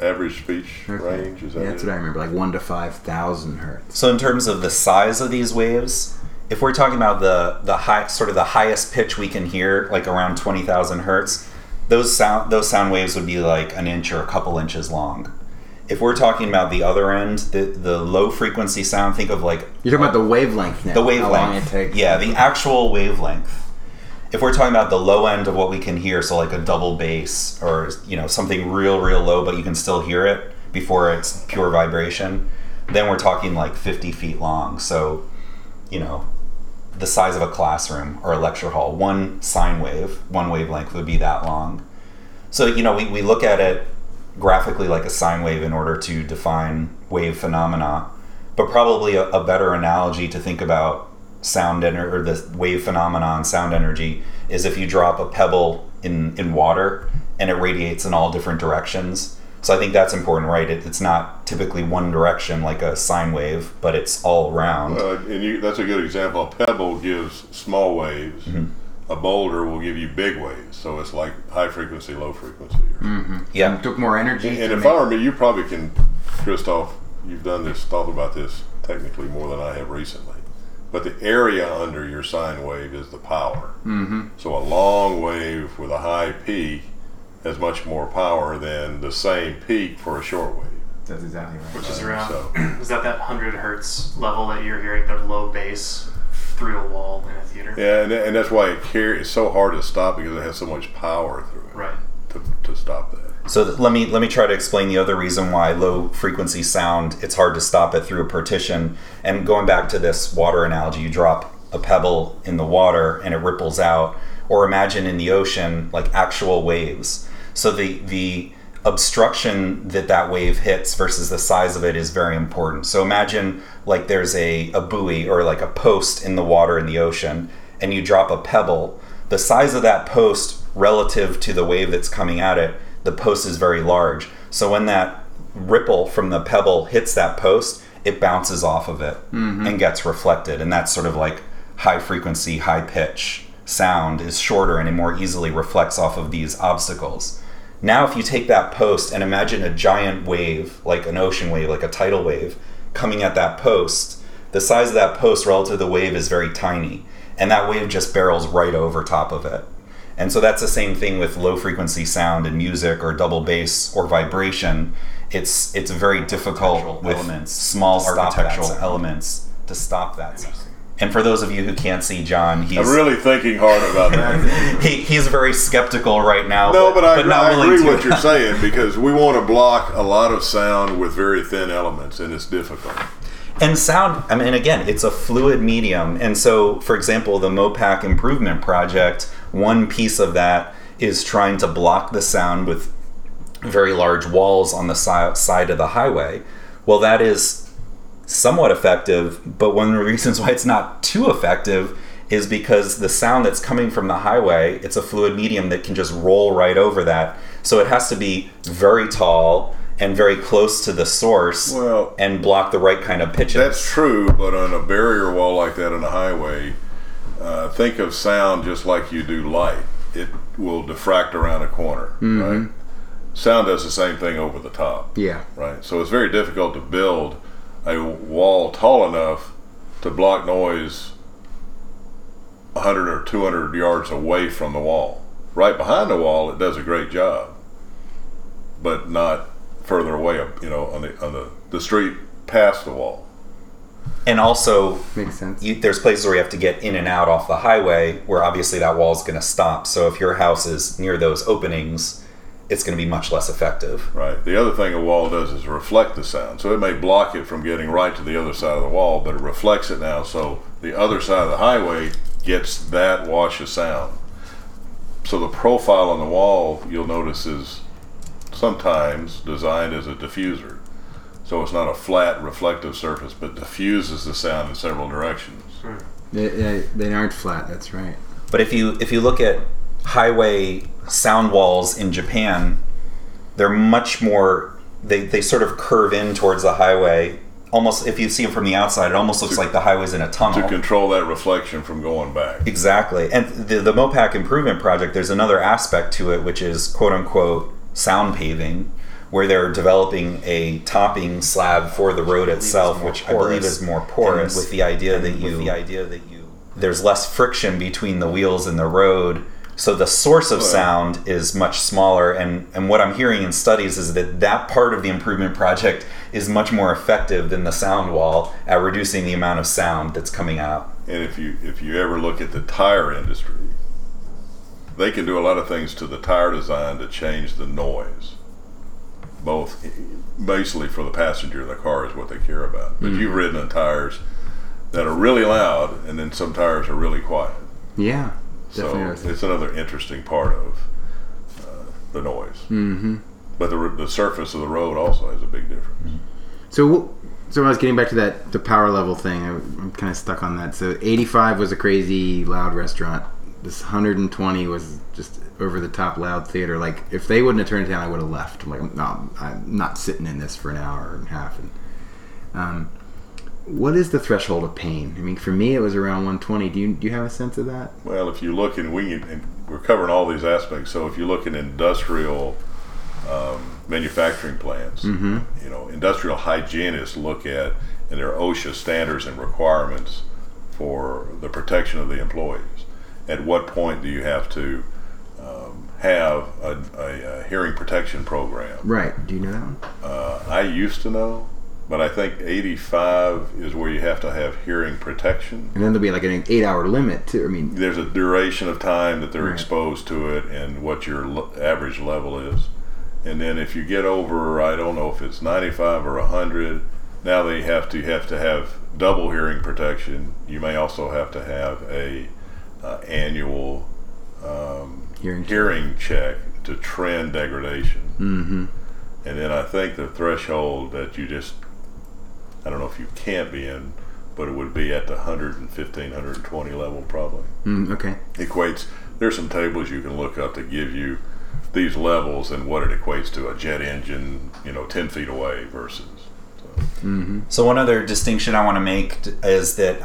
average speech range. Is that that's what I remember, like 1 to 5,000 hertz. So in terms of the size of these waves... If we're talking about the high, sort of the highest pitch we can hear, like around 20,000 hertz, those sound waves would be like an inch or a couple inches long. If we're talking about the other end, the low frequency sound, think of like... You're talking about the wavelength now. The wavelength. How long it takes. Yeah, the actual wavelength. If we're talking about the low end of what we can hear, so like a double bass or, you know, something real, real low, but you can still hear it before it's pure vibration, then we're talking like 50 feet long. So, you know... the size of a classroom or a lecture hall. One sine wave, one wavelength would be that long. So, you know, we look at it graphically like a sine wave in order to define wave phenomena, but probably a better analogy to think about sound or the wave phenomenon, sound energy, is if you drop a pebble in water and it radiates in all different directions. So I think that's important, right? It's not typically one direction like a sine wave, but it's all around. That's a good example. A pebble gives small waves. Mm-hmm. A boulder will give you big waves. So it's like high frequency, low frequency. Mm-hmm. Yeah. It took more energy. And if I remember, you probably can, Kristof, you've thought about this technically more than I have recently. But the area under your sine wave is the power. Mm-hmm. So a long wave with a high peak has much more power than the same peak for a short wave. That's exactly right. Which is around, is that 100 hertz level that you're hearing, the low bass through a wall in a theater? Yeah, and that's why it's so hard to stop because it has so much power through it. Right. To stop that. So let me try to explain the other reason why low frequency sound, it's hard to stop it through a partition. And going back to this water analogy, you drop a pebble in the water and it ripples out, or imagine in the ocean, like actual waves. So the obstruction that wave hits versus the size of it is very important. So imagine like there's a buoy or like a post in the water in the ocean, and you drop a pebble. The size of that post relative to the wave that's coming at it, the post is very large. So when that ripple from the pebble hits that post, it bounces off of it and gets reflected. And that's sort of like high frequency, high pitch sound is shorter and it more easily reflects off of these obstacles. Now, if you take that post and imagine a giant wave, like an ocean wave, like a tidal wave, coming at that post, the size of that post relative to the wave is very tiny, and that wave just barrels right over top of it. And so that's the same thing with low frequency sound and music or double bass or vibration. It's very difficult with elements, small architectural elements to stop that sound. And for those of you who can't see John, he's... I'm really thinking hard about that. He's very skeptical right now. No, but I agree with what you're saying, because we want to block a lot of sound with very thin elements, and it's difficult. And sound, I mean, again, it's a fluid medium. And so, for example, the MoPac improvement project, one piece of that is trying to block the sound with very large walls on the side of the highway. Well, that is somewhat effective, but one of the reasons why it's not too effective is because the sound that's coming from the highway, it's a fluid medium that can just roll right over that. So it has to be very tall and very close to the source, and block the right kind of pitches. That's true, but on a barrier wall like that on a highway, think of sound just like you do light. It will diffract around a corner, mm-hmm. right? Sound does the same thing over the top. Yeah. Right. So it's very difficult to build a wall tall enough to block noise 100 or 200 yards away from the wall. Right behind the wall, it does a great job, but not further away, on the street past the wall. And also, makes sense. There's places where you have to get in and out off the highway where obviously that wall is going to stop. So if your house is near those openings, it's going to be much less effective. Right. The other thing a wall does is reflect the sound. So it may block it from getting right to the other side of the wall, but it reflects it now. So the other side of the highway gets that wash of sound. So the profile on the wall, you'll notice, is sometimes designed as a diffuser. So it's not a flat reflective surface, but diffuses the sound in several directions. Right. They aren't flat, that's right. But if you look at highway sound walls in Japan, they're much more, they sort of curve in towards the highway. Almost, if you see them from the outside, it almost looks like the highway's in a tunnel. To control that reflection from going back. Exactly. And the MoPac improvement project, there's another aspect to it, which is quote-unquote sound paving, where they're developing a topping slab for the road itself, which I believe is more porous, with the idea that there's less friction between the wheels and the road. So the source of sound is much smaller, and what I'm hearing in studies is that part of the improvement project is much more effective than the sound wall at reducing the amount of sound that's coming out. And if you ever look at the tire industry, they can do a lot of things to the tire design to change the noise, both basically for the passenger in the car is what they care about. But you've ridden on tires that are really loud, and then some tires are really quiet. Yeah. So it's another interesting part of the noise. Mm-hmm. But the surface of the road also has a big difference. Mm-hmm. So I was getting back to that, the power level thing. I'm kind of stuck on that. So 85 was a crazy loud restaurant. This 120 was just over the top loud theater. Like, if they wouldn't have turned it down, I would have left. I'm like, no, I'm not sitting in this for an hour and a half. And, what is the threshold of pain? I mean, for me, it was around 120. Do you have a sense of that? Well, if you look we're covering all these aspects. So if you look in industrial manufacturing plants, mm-hmm. Industrial hygienists look at, and there are OSHA standards and requirements for the protection of the employees. At what point do you have to have a hearing protection program? Right. Do you know that one? I used to know. But I think 85 is where you have to have hearing protection. And then there'll be like an 8-hour limit too. I mean, there's a duration of time that they're exposed to it and what your average level is. And then if you get over, I don't know if it's 95 or 100, now they have to have double hearing protection. You may also have to have a annual hearing check to trend degradation. Mm-hmm. And then I think the threshold that you just, I don't know if you can't be in, but it would be at the 115, 120 level probably. Okay. Equates, there's some tables you can look up that give you these levels and what it equates to a jet engine, 10 feet away versus. So, mm-hmm. So one other distinction I want to make is that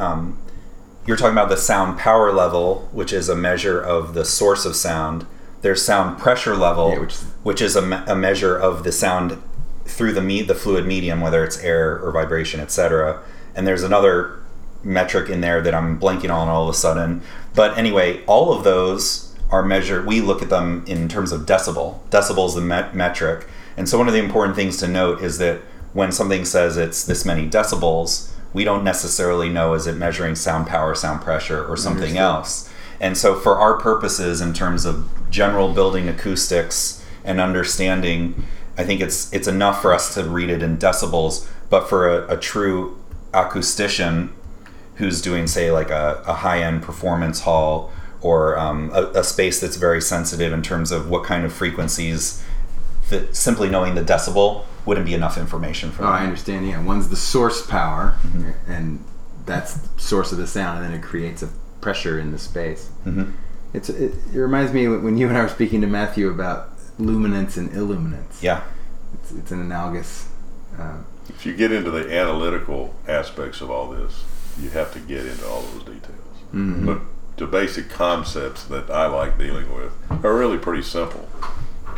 you're talking about the sound power level, which is a measure of the source of sound. There's sound pressure level, which is a measure of the sound through the fluid medium, whether it's air or vibration, etc. And there's another metric in there that I'm blanking on all of a sudden. But anyway, all of those are measured, we look at them in terms of decibel. Decibel is the metric. And so one of the important things to note is that when something says it's this many decibels, we don't necessarily know is it measuring sound power, sound pressure, or something else. And so for our purposes in terms of general building acoustics and understanding, I think it's enough for us to read it in decibels, but for a true acoustician who's doing, say, like a high-end performance hall or a space that's very sensitive in terms of what kind of frequencies, that simply knowing the decibel wouldn't be enough information for them. I understand, yeah. One's the source power, mm-hmm. and that's the source of the sound, and then it creates a pressure in the space. Mm-hmm. It reminds me when you and I were speaking to Matthew about luminance and illuminance. Yeah. It's an analogous... if you get into the analytical aspects of all this, you have to get into all those details. Mm-hmm. But the basic concepts that I like dealing with are really pretty simple,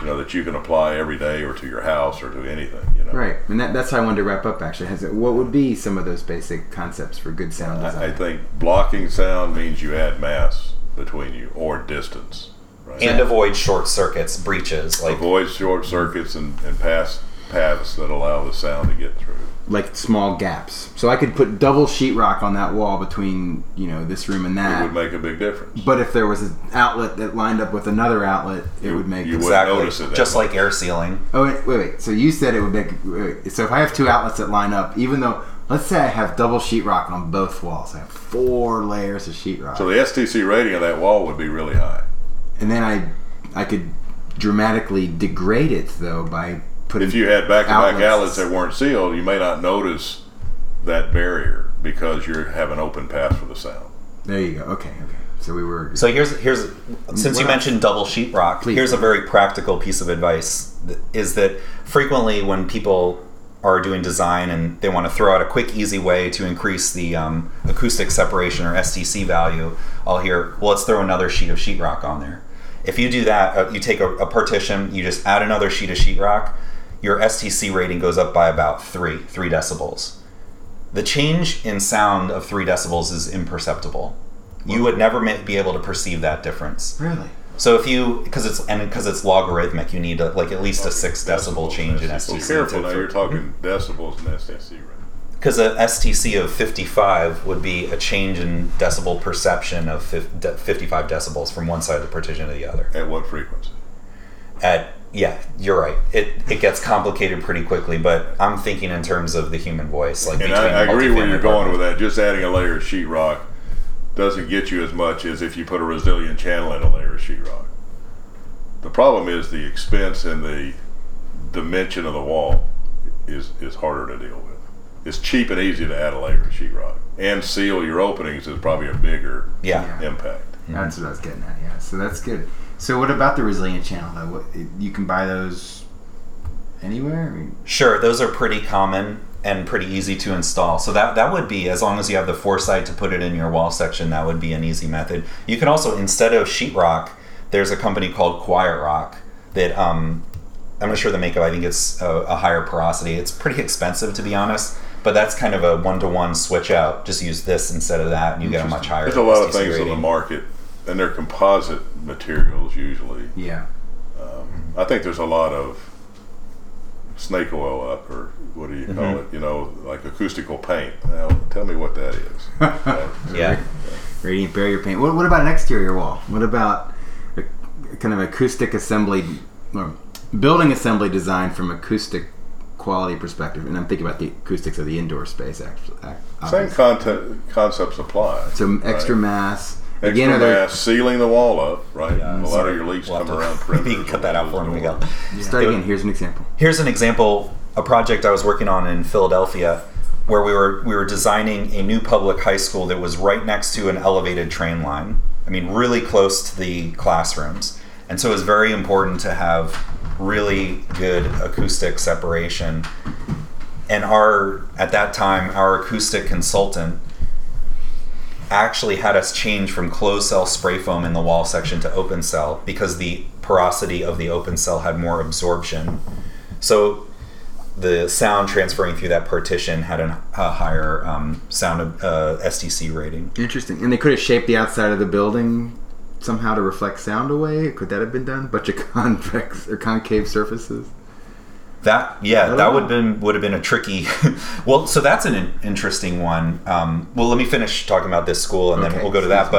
that you can apply every day or to your house or to anything, Right. And that's how I wanted to wrap up, actually. What would be some of those basic concepts for good sound design? I think blocking sound means you add mass between you or distance. Right? And avoid short circuits, breaches. Avoid short circuits and pass paths that allow the sound to get through. Like small gaps. So I could put double sheetrock on that wall between, this room and that. It would make a big difference. But if there was an outlet that lined up with another outlet, it would make... You wouldn't notice it. Just like air sealing. Oh, wait. So you said it would make... So if I have two outlets that line up, even though... Let's say I have double sheetrock on both walls. I have 4 layers of sheetrock. So the STC rating of that wall would be really high. And then I could dramatically degrade it, though, by... If you had back-to-back outlets that weren't sealed, you may not notice that barrier because you have an open path for the sound. There you go. Okay. So we were... So here's since you mentioned double sheetrock, here's a very practical piece of advice, is that frequently when people are doing design and they want to throw out a quick, easy way to increase the acoustic separation or STC value, I'll hear, let's throw another sheet of sheetrock on there. If you do that, you take a partition, you just add another sheet of sheetrock, your STC rating goes up by about 3 decibels. The change in sound of 3 decibels is imperceptible. You would never be able to perceive that difference. Really? So if you, because it's logarithmic, you need at least a 6 decibel change in STC. Well, careful now, you're talking decibels and STC rating. Because an STC of 55 would be a change in decibel perception of 55 decibels from one side of the partition to the other. At what frequency? Yeah, you're right. It gets complicated pretty quickly, but I'm thinking in terms of the human voice. And I agree where you're going with that. Just adding a layer of sheetrock doesn't get you as much as if you put a resilient channel in a layer of sheetrock. The problem is the expense and the dimension of the wall is harder to deal with. It's cheap and easy to add a layer of sheetrock. And seal your openings is probably a bigger impact. That's what I was getting at, yeah. So that's good. So what about the resilient channel, though? You can buy those anywhere? Sure, those are pretty common and pretty easy to install. So that would be, as long as you have the foresight to put it in your wall section, that would be an easy method. You can also, instead of sheetrock, there's a company called Quiet Rock that, I'm not sure the makeup, I think it's a higher porosity. It's pretty expensive, to be honest, but that's kind of a one-to-one switch out. Just use this instead of that, and you get a much higher STC rating. There's a lot of things on the market, and they're composite materials usually. Yeah. I think there's a lot of snake oil up, or what do you call it? Like acoustical paint. Now, tell me what that is. Radiant barrier paint. What about an exterior wall? What about a kind of acoustic assembly, or building assembly design from acoustic quality perspective? And I'm thinking about the acoustics of the indoor space. Actually, same concepts apply. So extra mass. Again, sealing the wall up, right? Yeah, a lot of your leaks come around perimeter. You can cut that out for me. Start again. Here's an example. A project I was working on in Philadelphia, where we were designing a new public high school that was right next to an elevated train line. I mean, really close to the classrooms, and so it was very important to have really good acoustic separation. And at that time, our acoustic consultant actually had us change from closed cell spray foam in the wall section to open cell because the porosity of the open cell had more absorption. So the sound transferring through that partition had a higher sound STC rating. Interesting. And they could have shaped the outside of the building somehow to reflect sound away? Could that have been done? Bunch of convex or concave surfaces? That, yeah, that would have been a tricky... Well, so that's an interesting one. Well, let me finish talking about this school, and then we'll go to that.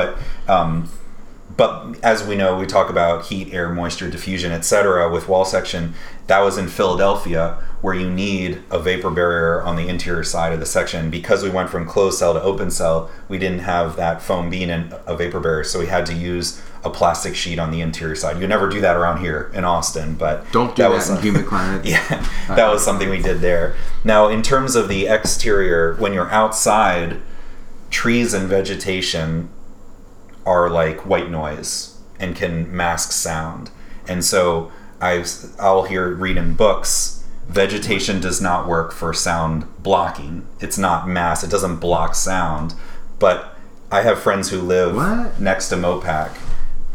But as we know, we talk about heat, air, moisture, diffusion, etc. with wall section. That was in Philadelphia, where you need a vapor barrier on the interior side of the section. Because we went from closed cell to open cell, we didn't have that foam being in a vapor barrier, so we had to use a plastic sheet on the interior side. You never do that around here in Austin, but don't do that in humid climates. Yeah, that was something we did there. Now, in terms of the exterior, when you're outside, trees and vegetation are like white noise and can mask sound. And so I'll read in books, vegetation does not work for sound blocking. It's not mass. It doesn't block sound. But I have friends who live next to MoPac,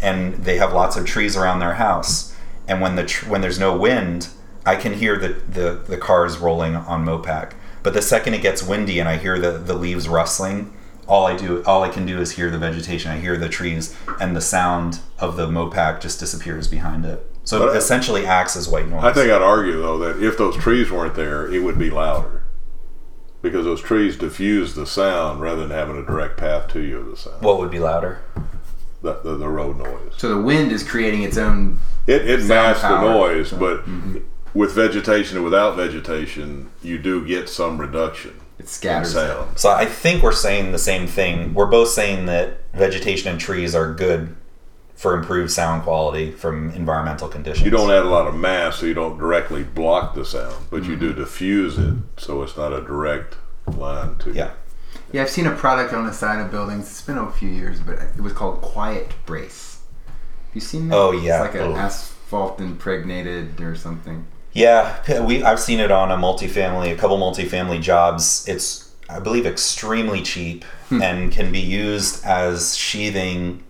and they have lots of trees around their house. And when there's no wind, I can hear the cars rolling on MoPac. But the second it gets windy and I hear the leaves rustling, all I can do is hear the vegetation. I hear the trees, and the sound of the MoPac just disappears behind it. So it essentially acts as white noise. I think I'd argue, though, that if those trees weren't there, it would be louder, because those trees diffuse the sound rather than having a direct path to you of the sound. What would be louder? The road noise. So the wind is creating its own. It masks the noise, but with vegetation and without vegetation, you do get some reduction. It scatters sound. So I think we're saying the same thing. We're both saying that vegetation and trees are good for improved sound quality from environmental conditions. You don't add a lot of mass, so you don't directly block the sound, but you do diffuse it, so it's not a direct line to you. Yeah, I've seen a product on the side of buildings. It's been a few years, but it was called Quiet Brace. Have you seen that? Oh, yeah. It's like an asphalt impregnated or something. Yeah, I've seen it on a couple multifamily jobs. It's, I believe, extremely cheap and can be used as sheathing,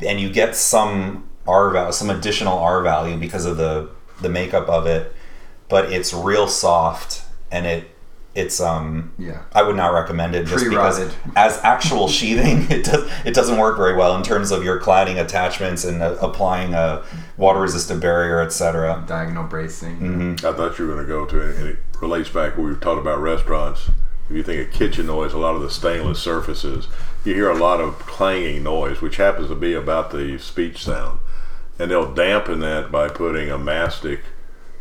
and you get some R value, some additional R value because of the makeup of it, but it's real soft, and it's I would not recommend it just because as actual sheathing it doesn't work very well in terms of your cladding attachments and applying a water resistant barrier, etc. Diagonal bracing. I thought you were going to go to, and it relates back when we talked about restaurants. If you think of kitchen noise, a lot of the stainless surfaces, you hear a lot of clanging noise, which happens to be about the speech sound, and they'll dampen that by putting a mastic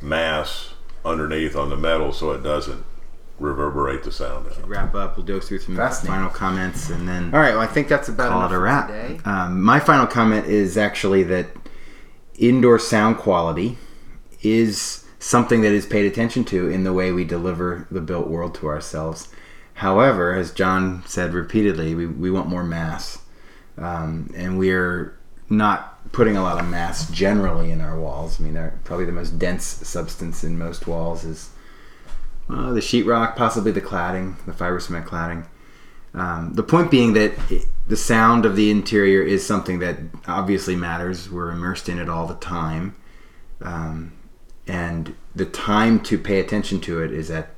mass underneath on the metal so it doesn't reverberate the sound. Wrap up. We'll go through some final comments, and then. All right. Well, I think that's about enough for today. My final comment is actually that indoor sound quality is something that is paid attention to in the way we deliver the built world to ourselves. However, as John said repeatedly, we want more mass, and we're not putting a lot of mass generally in our walls. I mean, probably the most dense substance in most walls is. The sheetrock, possibly the cladding, the fiber cement cladding. The point being that the sound of the interior is something that obviously matters. We're immersed in it all the time. And the time to pay attention to it is at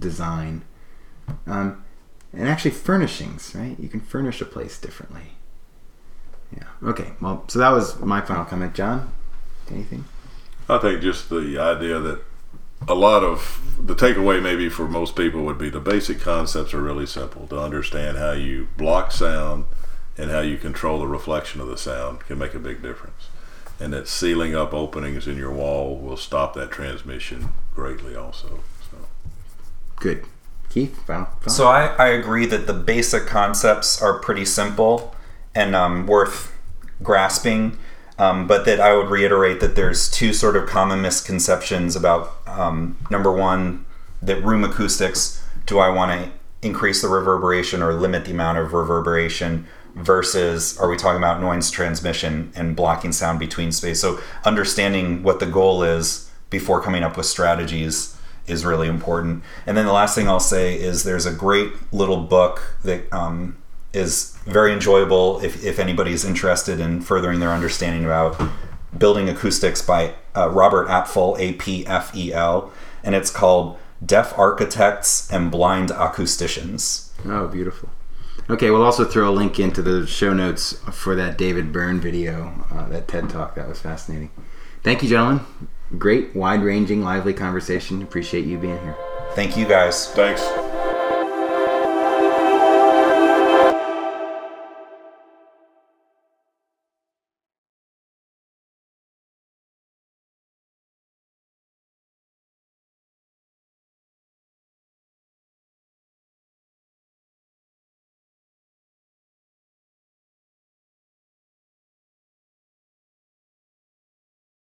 design. And actually furnishings, right? You can furnish a place differently. Yeah. Okay. Well, so that was my final comment. John, anything? I think just the idea that a lot of the takeaway maybe for most people would be the basic concepts are really simple. To understand how you block sound and how you control the reflection of the sound can make a big difference. And that sealing up openings in your wall will stop that transmission greatly also. So. Good. Keith? So I agree that the basic concepts are pretty simple and worth grasping. But that I would reiterate that there's two sort of common misconceptions about, number one, that room acoustics, do I want to increase the reverberation or limit the amount of reverberation, versus are we talking about noise transmission and blocking sound between space? So understanding what the goal is before coming up with strategies is really important. And then the last thing I'll say is there's a great little book that is very enjoyable if anybody's interested in furthering their understanding about building acoustics by Robert Apfel, A-P-F-E-L, and it's called Deaf Architects and Blind Acousticians. Oh, beautiful. Okay, we'll also throw a link into the show notes for that David Byrne video, that TED Talk. That was fascinating. Thank you, gentlemen. Great, wide-ranging, lively conversation. Appreciate you being here. Thank you, guys. Thanks.